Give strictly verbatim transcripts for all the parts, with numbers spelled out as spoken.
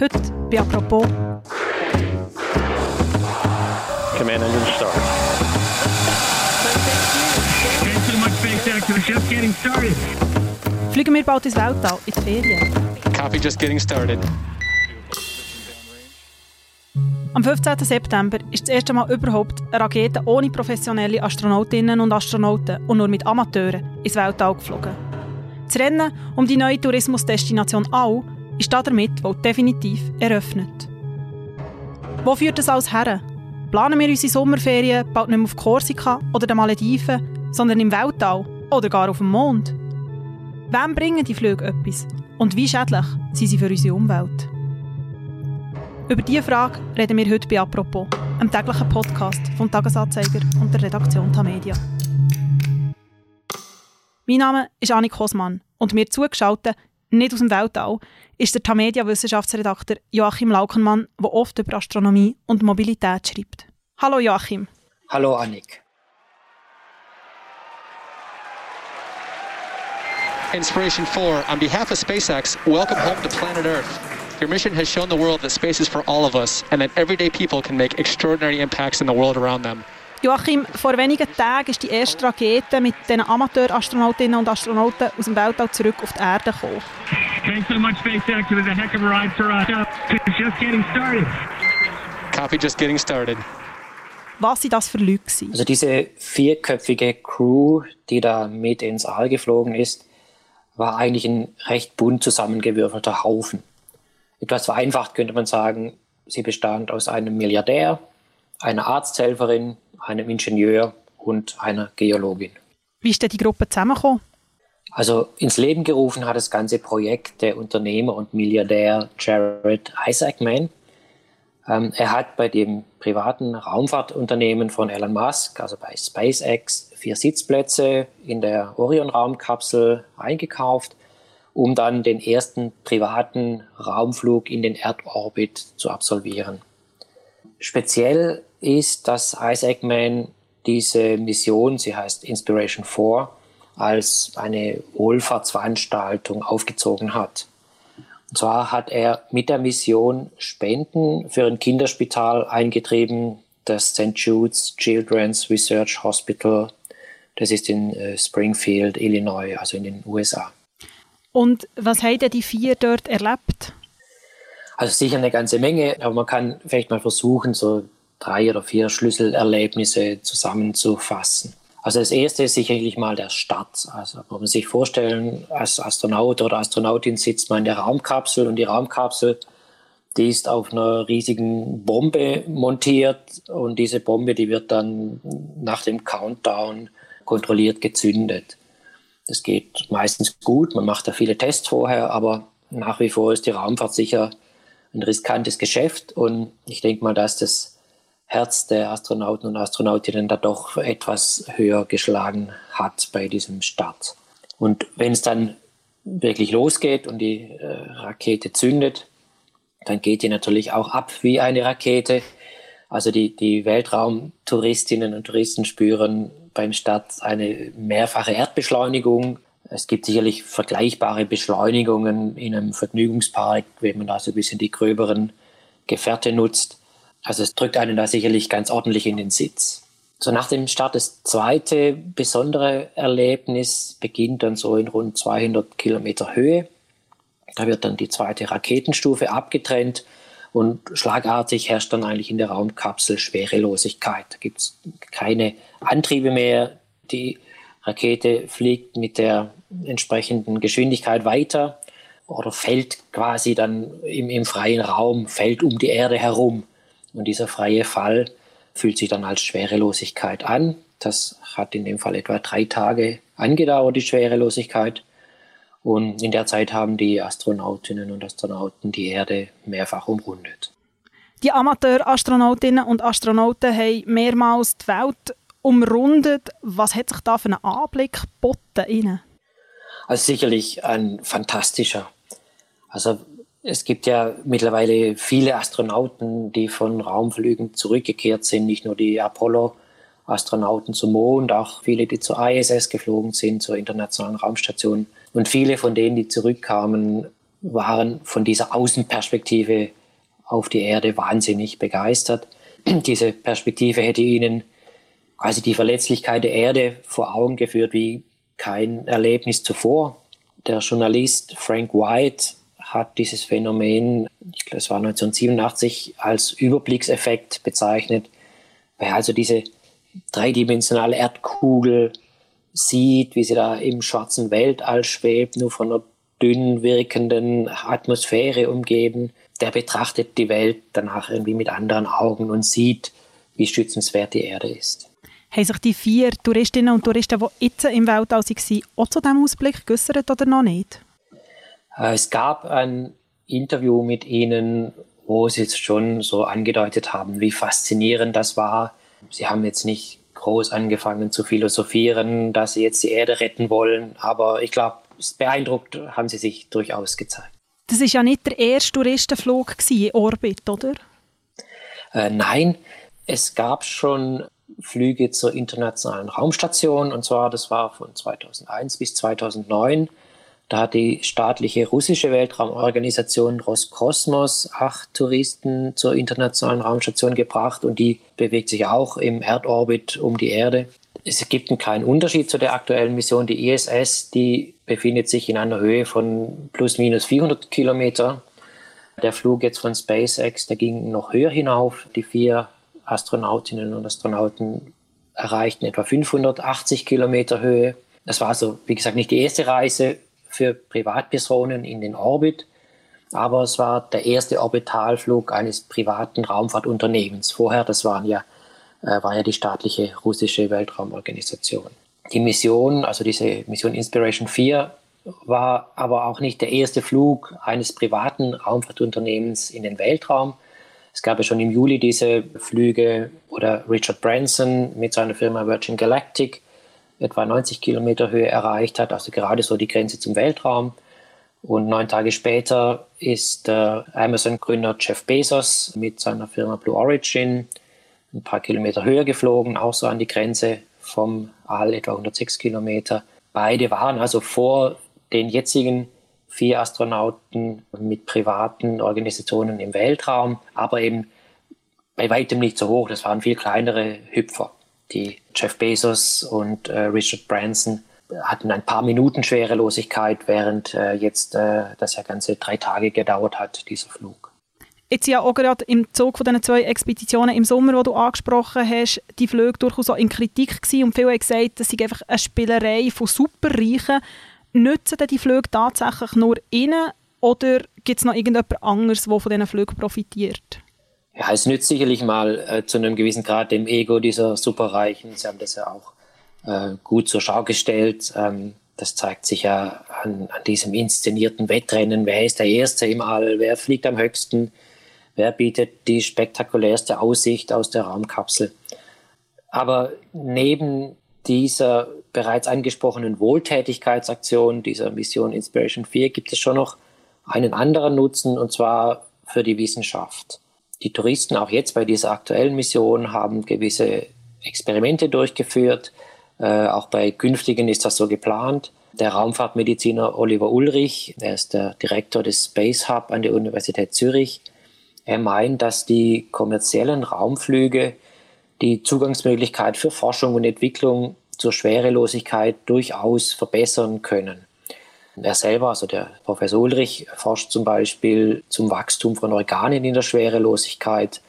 Heute bei Apropos. Command engine start. Thanks so much, SpaceX. We're just getting started. Fliegen wir bald ins Weltall, in die Ferien? Copy, just getting started. Am fünfzehnten September ist das erste Mal überhaupt eine Rakete ohne professionelle Astronautinnen und Astronauten und nur mit Amateuren ins Weltall geflogen. Das Rennen um die neue Tourismusdestination Au ist damit wohl definitiv eröffnet. Wo führt das alles her? Planen wir unsere Sommerferien bald nicht mehr auf Korsika oder den Malediven, sondern im Weltall oder gar auf dem Mond? Wem bringen die Flüge etwas? Und wie schädlich sind sie für unsere Umwelt? Über diese Frage reden wir heute bei Apropos, einem täglichen Podcast vom Tagesanzeiger und der Redaktion Tamedia. Mein Name ist Annik Hosmann und mir zugeschaltet, nicht aus dem Weltall, ist der Tamedia-Wissenschaftsredakteur Joachim Laukenmann, der oft über Astronomie und Mobilität schreibt. Hallo Joachim. Hallo Annik. Inspiration four, on behalf of SpaceX, welcome home to planet Earth. Your mission has shown the world that space is for all of us and that everyday people can make extraordinary impacts in the world around them. Joachim, vor wenigen Tagen ist die erste Rakete mit den Amateur-Astronautinnen und Astronauten aus dem Weltall zurück auf die Erde gekommen. Thanks so much, SpaceX. It was a heck of a ride for us. It's just getting started. Copy, just getting started. Was sind das für Leute? Also diese vierköpfige Crew, die da mit ins All geflogen ist, war eigentlich ein recht bunt zusammengewürfelter Haufen. Etwas vereinfacht könnte man sagen, sie bestand aus einem Milliardär, einer Arzthelferin, einem Ingenieur und einer Geologin. Wie ist denn die Gruppe zusammengekommen? Also ins Leben gerufen hat das ganze Projekt der Unternehmer und Milliardär Jared Isaacman. Ähm, er hat bei dem privaten Raumfahrtunternehmen von Elon Musk, also bei SpaceX, vier Sitzplätze in der Orion-Raumkapsel eingekauft, um dann den ersten privaten Raumflug in den Erdorbit zu absolvieren. Speziell ist, dass Isaacman diese Mission, sie heißt Inspiration four, als eine Wohlfahrtsveranstaltung aufgezogen hat. Und zwar hat er mit der Mission Spenden für ein Kinderspital eingetrieben, das Saint Jude's Children's Research Hospital. Das ist in Springfield, Illinois, also in den U S A. Und was haben denn die vier dort erlebt? Also sicher eine ganze Menge, aber man kann vielleicht mal versuchen, so drei oder vier Schlüsselerlebnisse zusammenzufassen. Also das erste ist sicherlich mal der Start. Also man muss sich vorstellen, als Astronaut oder Astronautin sitzt man in der Raumkapsel und die Raumkapsel, die ist auf einer riesigen Bombe montiert und diese Bombe, die wird dann nach dem Countdown kontrolliert gezündet. Das geht meistens gut, man macht da viele Tests vorher, aber nach wie vor ist die Raumfahrt sicher ein riskantes Geschäft und ich denke mal, dass das Herz der Astronauten und Astronautinnen da doch etwas höher geschlagen hat bei diesem Start. Und wenn es dann wirklich losgeht und die äh, Rakete zündet, dann geht die natürlich auch ab wie eine Rakete. Also die, die Weltraumtouristinnen und Touristen spüren beim Start eine mehrfache Erdbeschleunigung. Es gibt sicherlich vergleichbare Beschleunigungen in einem Vergnügungspark, wenn man da so ein bisschen die gröberen Gefährte nutzt. Also es drückt einen da sicherlich ganz ordentlich in den Sitz. So nach dem Start, das zweite besondere Erlebnis beginnt dann so in rund zweihundert Kilometer Höhe. Da wird dann die zweite Raketenstufe abgetrennt und schlagartig herrscht dann eigentlich in der Raumkapsel Schwerelosigkeit. Da gibt es keine Antriebe mehr, die Rakete fliegt mit der entsprechenden Geschwindigkeit weiter oder fällt quasi dann im, im freien Raum, fällt um die Erde herum. Und dieser freie Fall fühlt sich dann als Schwerelosigkeit an. Das hat in dem Fall etwa drei Tage angedauert, die Schwerelosigkeit. Und in der Zeit haben die Astronautinnen und Astronauten die Erde mehrfach umrundet. Die Amateur-Astronautinnen und Astronauten haben mehrmals die Welt umrundet. Was hat sich da für einen Anblick geboten Ihnen? Also sicherlich ein fantastischer. Also es gibt ja mittlerweile viele Astronauten, die von Raumflügen zurückgekehrt sind. Nicht nur die Apollo-Astronauten zum Mond, auch viele, die zur I S S geflogen sind, zur Internationalen Raumstation. Und viele von denen, die zurückkamen, waren von dieser Außenperspektive auf die Erde wahnsinnig begeistert. Diese Perspektive hätte ihnen quasi die Verletzlichkeit der Erde vor Augen geführt wie kein Erlebnis zuvor. Der Journalist Frank White hat dieses Phänomen, ich glaube, es war neunzehnhundertsiebenundachtzig, als Überblickseffekt bezeichnet, weil also diese dreidimensionale Erdkugel sieht, wie sie da im schwarzen Weltall schwebt, nur von einer dünn wirkenden Atmosphäre umgeben. Der betrachtet die Welt danach irgendwie mit anderen Augen und sieht, wie schützenswert die Erde ist. Haben sich die vier Touristinnen und Touristen, die jetzt im Weltall waren, auch zu diesem Ausblick geäussert oder noch nicht? Es gab ein Interview mit ihnen, wo sie jetzt schon so angedeutet haben, wie faszinierend das war. Sie haben jetzt nicht groß angefangen zu philosophieren, dass sie jetzt die Erde retten wollen, aber ich glaube, beeindruckt haben sie sich durchaus gezeigt. Das war ja nicht der erste Touristenflug in Orbit, oder? Äh, nein, es gab schon Flüge zur Internationalen Raumstation, und zwar, das war von zweitausendeins bis zweitausendneun. Da hat die staatliche russische Weltraumorganisation Roskosmos acht Touristen zur Internationalen Raumstation gebracht, und die bewegt sich auch im Erdorbit um die Erde. Es gibt einen kleinen Unterschied zu der aktuellen Mission. Die I S S, die befindet sich in einer Höhe von plus minus vierhundert Kilometer. Der Flug jetzt von SpaceX, der ging noch höher hinauf. Die vier Astronautinnen und Astronauten erreichten etwa fünfhundertachtzig Kilometer Höhe. Das war also, wie gesagt, nicht die erste Reise für Privatpersonen in den Orbit, aber es war der erste Orbitalflug eines privaten Raumfahrtunternehmens. Vorher, das waren ja, äh, war ja die staatliche russische Weltraumorganisation. Die Mission, also diese Mission Inspiration vier, war aber auch nicht der erste Flug eines privaten Raumfahrtunternehmens in den Weltraum. Es gab ja schon im Juli diese Flüge, oder Richard Branson mit seiner Firma Virgin Galactic etwa neunzig Kilometer Höhe erreicht hat, also gerade so die Grenze zum Weltraum. Und neun Tage später ist der Amazon-Gründer Jeff Bezos mit seiner Firma Blue Origin ein paar Kilometer höher geflogen, auch so an die Grenze vom All, etwa hundertsechs Kilometer. Beide waren also vor den jetzigen vier Astronauten mit privaten Organisationen im Weltraum, aber eben bei weitem nicht so hoch. Das waren viel kleinere Hüpfer. Die Jeff Bezos und äh, Richard Branson hatten ein paar Minuten Schwerelosigkeit, während äh, jetzt äh, das ja ganze drei Tage gedauert hat, dieser Flug. Jetzt ja auch gerade im Zug von diesen zwei Expeditionen im Sommer, die du angesprochen hast, die Flüge durchaus auch in Kritik gewesen, und viele haben gesagt, das sei einfach eine Spielerei von Superreichen. Nützen denn die Flüge tatsächlich nur ihnen, oder gibt es noch irgendjemand anderes, der von diesen Flügen profitiert? Ja, es nützt sicherlich mal äh, zu einem gewissen Grad dem Ego dieser Superreichen. Sie haben das ja auch äh, gut zur Schau gestellt. Ähm, das zeigt sich ja an, an diesem inszenierten Wettrennen. Wer ist der Erste im All? Wer fliegt am höchsten? Wer bietet die spektakulärste Aussicht aus der Raumkapsel? Aber neben dieser bereits angesprochenen Wohltätigkeitsaktion, dieser Mission Inspiration vier, gibt es schon noch einen anderen Nutzen, und zwar für die Wissenschaft. Die Touristen auch jetzt bei dieser aktuellen Mission haben gewisse Experimente durchgeführt. Äh, auch bei künftigen ist das so geplant. Der Raumfahrtmediziner Oliver Ullrich, er ist der Direktor des Space Hub an der Universität Zürich, er meint, dass die kommerziellen Raumflüge die Zugangsmöglichkeit für Forschung und Entwicklung zur Schwerelosigkeit durchaus verbessern können. Er selber, also der Professor Ullrich, forscht zum Beispiel zum Wachstum von Organen in der Schwerelosigkeit.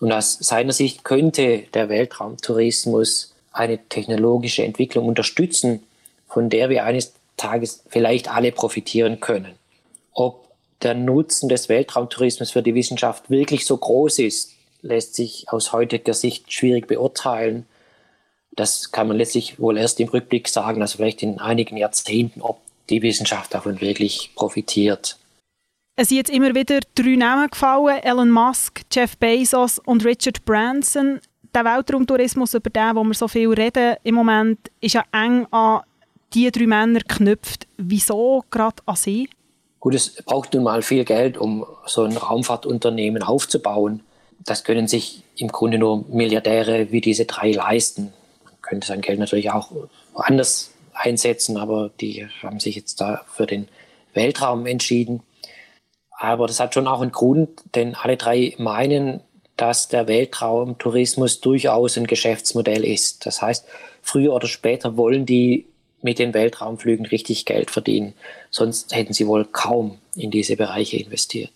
Und aus seiner Sicht könnte der Weltraumtourismus eine technologische Entwicklung unterstützen, von der wir eines Tages vielleicht alle profitieren können. Ob der Nutzen des Weltraumtourismus für die Wissenschaft wirklich so groß ist, lässt sich aus heutiger Sicht schwierig beurteilen. Das kann man letztlich wohl erst im Rückblick sagen, also vielleicht in einigen Jahrzehnten, ob die Wissenschaft davon wirklich profitiert. Es sind jetzt immer wieder drei Namen gefallen: Elon Musk, Jeff Bezos und Richard Branson. Der Weltraumtourismus, über den wir so viel reden im Moment, ist ja eng an diese drei Männer geknüpft. Wieso gerade an sie? Gut, es braucht nun mal viel Geld, um so ein Raumfahrtunternehmen aufzubauen. Das können sich im Grunde nur Milliardäre wie diese drei leisten. Man könnte sein Geld natürlich auch woanders einsetzen, aber die haben sich jetzt da für den Weltraum entschieden. Aber das hat schon auch einen Grund, denn alle drei meinen, dass der Weltraumtourismus durchaus ein Geschäftsmodell ist. Das heißt, früher oder später wollen die mit den Weltraumflügen richtig Geld verdienen. Sonst hätten sie wohl kaum in diese Bereiche investiert.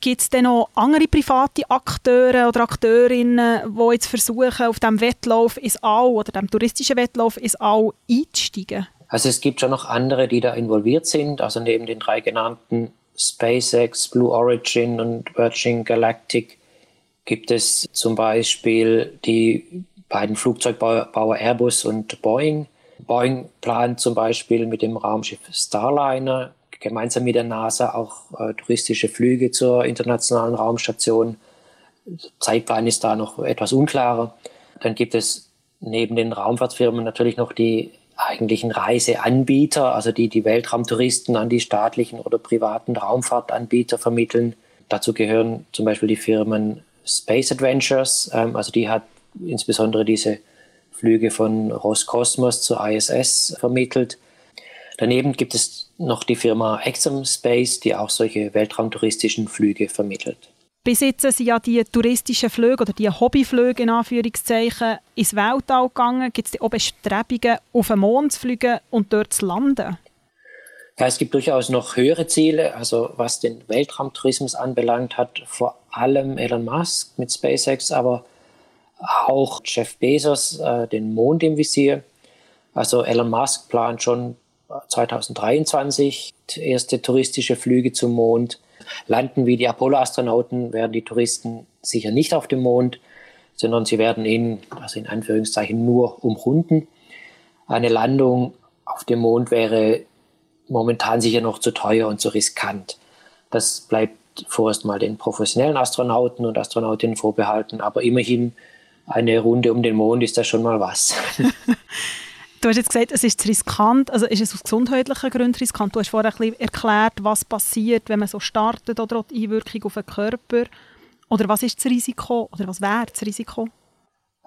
Gibt es denn noch andere private Akteure oder Akteurinnen, die jetzt versuchen, auf diesem Wettlauf ins All oder dem touristischen Wettlauf ins All einzusteigen? Also es gibt schon noch andere, die da involviert sind. Also neben den drei genannten SpaceX, Blue Origin und Virgin Galactic gibt es zum Beispiel die beiden Flugzeugbauer Airbus und Boeing. Boeing plant zum Beispiel mit dem Raumschiff Starliner gemeinsam mit der NASA auch äh, touristische Flüge zur internationalen Raumstation. Zeitplan ist da noch etwas unklarer. Dann gibt es neben den Raumfahrtfirmen natürlich noch die eigentlichen Reiseanbieter, also die die Weltraumtouristen an die staatlichen oder privaten Raumfahrtanbieter vermitteln. Dazu gehören zum Beispiel die Firmen Space Adventures, ähm, also die hat insbesondere diese Flüge von Roskosmos zur I S S vermittelt. Daneben gibt es noch die Firma Exum Space, die auch solche weltraumtouristischen Flüge vermittelt. Bis jetzt sind ja die touristischen Flüge oder die Hobbyflüge in Anführungszeichen ins Weltall gegangen. Gibt es auch Bestrebungen, auf den Mond zu fliegen und dort zu landen? Ja, es gibt durchaus noch höhere Ziele. Also was den Weltraumtourismus anbelangt, hat vor allem Elon Musk mit SpaceX, aber auch Jeff Bezos äh, den Mond im Visier. Also Elon Musk plant schon zwanzig dreiundzwanzig erste touristische Flüge zum Mond. Landen wie die Apollo-Astronauten werden die Touristen sicher nicht auf dem Mond, sondern sie werden ihn, also in Anführungszeichen, nur umrunden. Eine Landung auf dem Mond wäre momentan sicher noch zu teuer und zu riskant. Das bleibt vorerst mal den professionellen Astronauten und Astronautinnen vorbehalten, aber immerhin eine Runde um den Mond ist das schon mal was. Du hast jetzt gesagt, es ist riskant, also ist es aus gesundheitlichen Gründen riskant. Du hast vorhin ein bisschen erklärt, was passiert, wenn man so startet oder die Einwirkung auf den Körper. Oder was ist das Risiko oder was wäre das Risiko?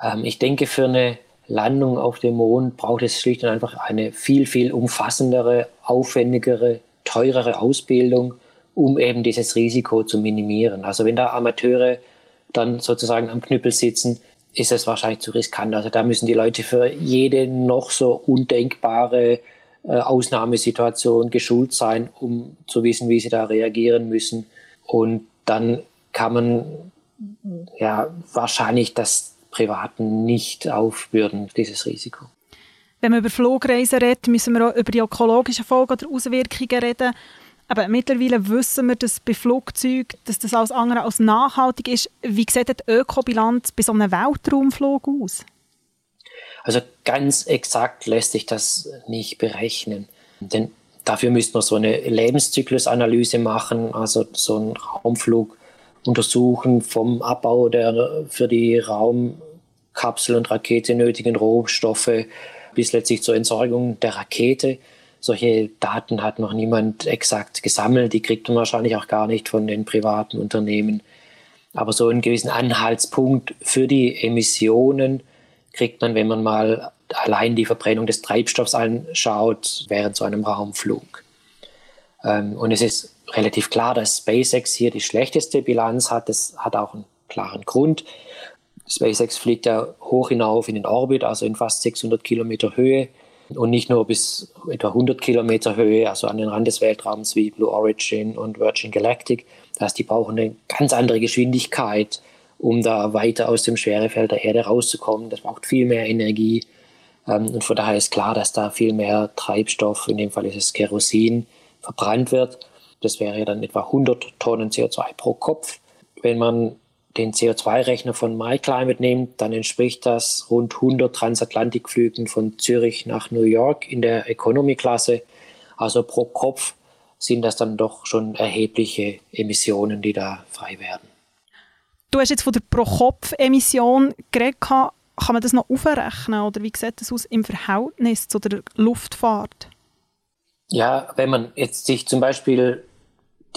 Ähm, ich denke, für eine Landung auf dem Mond braucht es schlicht und einfach eine viel, viel umfassendere, aufwendigere, teurere Ausbildung, um eben dieses Risiko zu minimieren. Also wenn da Amateure dann sozusagen am Knüppel sitzen, ist es wahrscheinlich zu riskant. Also da müssen die Leute für jede noch so undenkbare äh, Ausnahmesituation geschult sein, um zu wissen, wie sie da reagieren müssen. Und dann kann man ja wahrscheinlich das Privaten nicht aufbürden, dieses Risiko. Wenn man über Flugreisen redet, müssen wir auch über die ökologischen Folgen oder Auswirkungen reden. Aber mittlerweile wissen wir, dass bei Flugzeugen, dass das alles andere als nachhaltig ist. Wie sieht die Ökobilanz bei so einem Weltraumflug aus? Also ganz exakt lässt sich das nicht berechnen. Denn dafür müsste man so eine Lebenszyklusanalyse machen, also so einen Raumflug untersuchen vom Abbau der für die Raumkapsel und Rakete nötigen Rohstoffe bis letztlich zur Entsorgung der Rakete. Solche Daten hat noch niemand exakt gesammelt, die kriegt man wahrscheinlich auch gar nicht von den privaten Unternehmen. Aber so einen gewissen Anhaltspunkt für die Emissionen kriegt man, wenn man mal allein die Verbrennung des Treibstoffs anschaut, während so einem Raumflug. Und es ist relativ klar, dass SpaceX hier die schlechteste Bilanz hat. Das hat auch einen klaren Grund. SpaceX fliegt ja hoch hinauf in den Orbit, also in fast sechshundert Kilometer Höhe. Und nicht nur bis etwa hundert Kilometer Höhe, also an den Rand des Weltraums wie Blue Origin und Virgin Galactic. Das heißt, die brauchen eine ganz andere Geschwindigkeit, um da weiter aus dem Schwerefeld der Erde rauszukommen. Das braucht viel mehr Energie. Und von daher ist klar, dass da viel mehr Treibstoff, in dem Fall ist es Kerosin, verbrannt wird. Das wäre dann etwa hundert Tonnen C O zwei pro Kopf. Wenn man den C O zwei Rechner von MyClimate nimmt, dann entspricht das rund hundert Transatlantikflügen von Zürich nach New York in der Economy-Klasse. Also pro Kopf sind das dann doch schon erhebliche Emissionen, die da frei werden. Du hast jetzt von der Pro-Kopf-Emission geredet. Kann man das noch aufrechnen oder wie sieht das aus im Verhältnis zu der Luftfahrt? Ja, wenn man jetzt sich zum Beispiel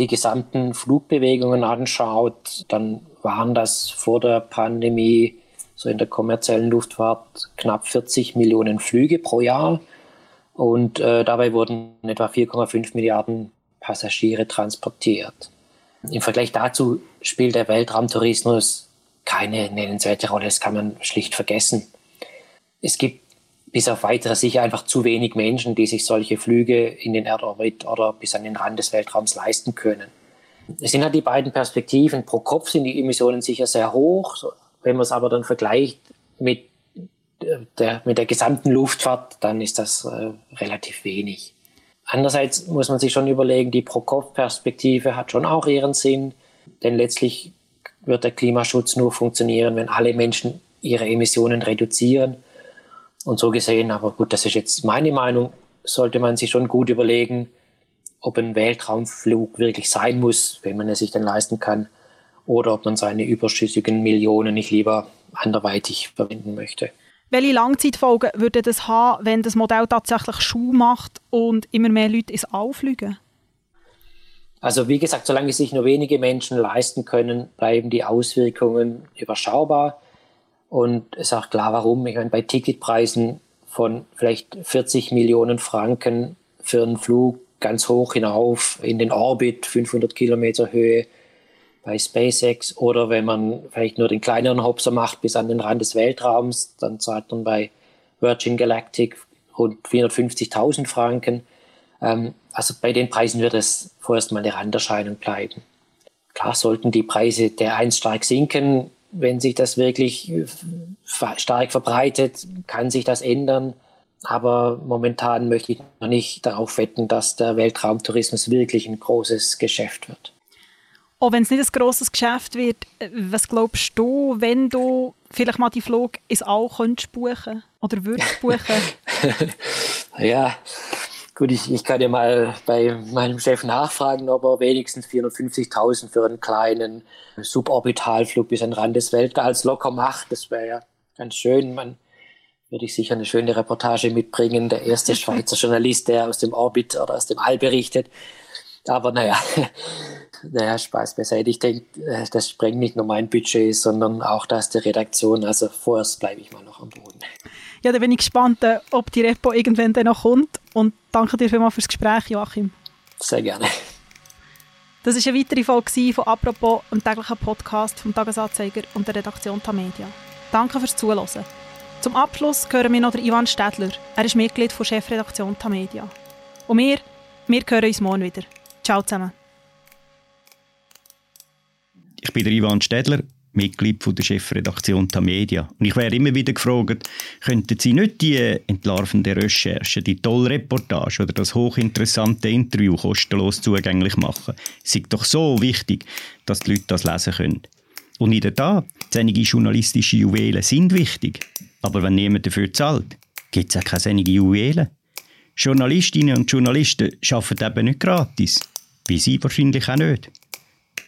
die gesamten Flugbewegungen anschaut, dann waren das vor der Pandemie so in der kommerziellen Luftfahrt knapp vierzig Millionen Flüge pro Jahr. Und äh, dabei wurden etwa vier Komma fünf Milliarden Passagiere transportiert. Im Vergleich dazu spielt der Weltraumtourismus keine nennenswerte Rolle. Das kann man schlicht vergessen. Es gibt bis auf weitere sicher einfach zu wenig Menschen, die sich solche Flüge in den Erdorbit oder bis an den Rand des Weltraums leisten können. Es sind halt die beiden Perspektiven. Pro Kopf sind die Emissionen sicher sehr hoch. Wenn man es aber dann vergleicht mit der, mit der gesamten Luftfahrt, dann ist das äh, relativ wenig. Andererseits muss man sich schon überlegen, die Pro-Kopf-Perspektive hat schon auch ihren Sinn, denn letztlich wird der Klimaschutz nur funktionieren, wenn alle Menschen ihre Emissionen reduzieren. Und so gesehen, aber gut, das ist jetzt meine Meinung, sollte man sich schon gut überlegen, ob ein Weltraumflug wirklich sein muss, wenn man es sich dann leisten kann, oder ob man seine überschüssigen Millionen nicht lieber anderweitig verwenden möchte. Welche Langzeitfolgen würde das haben, wenn das Modell tatsächlich Schuh macht und immer mehr Leute ins All fliegen? Also wie gesagt, solange sich nur wenige Menschen leisten können, bleiben die Auswirkungen überschaubar. Und es ist auch klar, warum. Ich meine, bei Ticketpreisen von vielleicht vierzig Millionen Franken für einen Flug ganz hoch hinauf in den Orbit, fünfhundert Kilometer Höhe, bei SpaceX, oder wenn man vielleicht nur den kleineren Hopser macht bis an den Rand des Weltraums, dann zahlt man bei Virgin Galactic rund vierhundertfünfzigtausend Franken. Ähm, also bei den Preisen wird es vorerst mal eine Randerscheinung bleiben. Klar sollten die Preise dereinst stark sinken, wenn sich das wirklich f- stark verbreitet, kann sich das ändern. Aber momentan möchte ich noch nicht darauf wetten, dass der Weltraumtourismus wirklich ein großes Geschäft wird. Auch wenn es nicht ein grosses Geschäft wird, was glaubst du, wenn du vielleicht mal die Flug ins All könntest buchen oder würdest buchen? Ja, gut, ich, ich kann ja mal bei meinem Chef nachfragen, ob er wenigstens vierhundertfünfzigtausend für einen kleinen Suborbitalflug bis an den Rand des Weltalls locker macht. Das wäre ja ganz schön. Man würde ich sicher eine schöne Reportage mitbringen. Der erste Schweizer Journalist, der aus dem Orbit oder aus dem All berichtet. Aber naja, naja, Spaß beiseite. Ich denke, das sprengt nicht nur mein Budget, sondern auch das der Redaktion. Also vorerst bleibe ich mal noch am Boden. Ja, da bin ich gespannt, ob die Repo irgendwann dann noch kommt. Und danke dir vielmals fürs Gespräch, Joachim. Sehr gerne. Das war eine weitere Folge von «Apropos», dem täglichen Podcast vom Tagesanzeiger und der Redaktion Tamedia. Danke fürs Zuhören. Zum Abschluss hören wir noch Ivan Städler. Er ist Mitglied von Chefredaktion Tamedia. Und wir, wir hören uns morgen wieder. Ciao zusammen. Ich bin Ivan Städler, Mitglied von der Chefredaktion Tamedia. Und ich werde immer wieder gefragt, könnten Sie nicht die entlarvende Recherche, die tolle Reportage oder das hochinteressante Interview kostenlos zugänglich machen? Es ist doch so wichtig, dass die Leute das lesen können. Und in der Tat, einige journalistische Juwelen sind wichtig. Aber wenn niemand dafür zahlt, gibt es auch keine Juwelen. Journalistinnen und Journalisten arbeiten eben nicht gratis. Wie Sie wahrscheinlich auch nicht.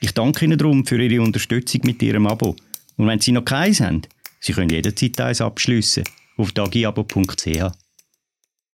Ich danke Ihnen darum für Ihre Unterstützung mit Ihrem Abo. Und wenn Sie noch keins haben, Sie können jederzeit eins abschliessen auf tagiabo punkt c h.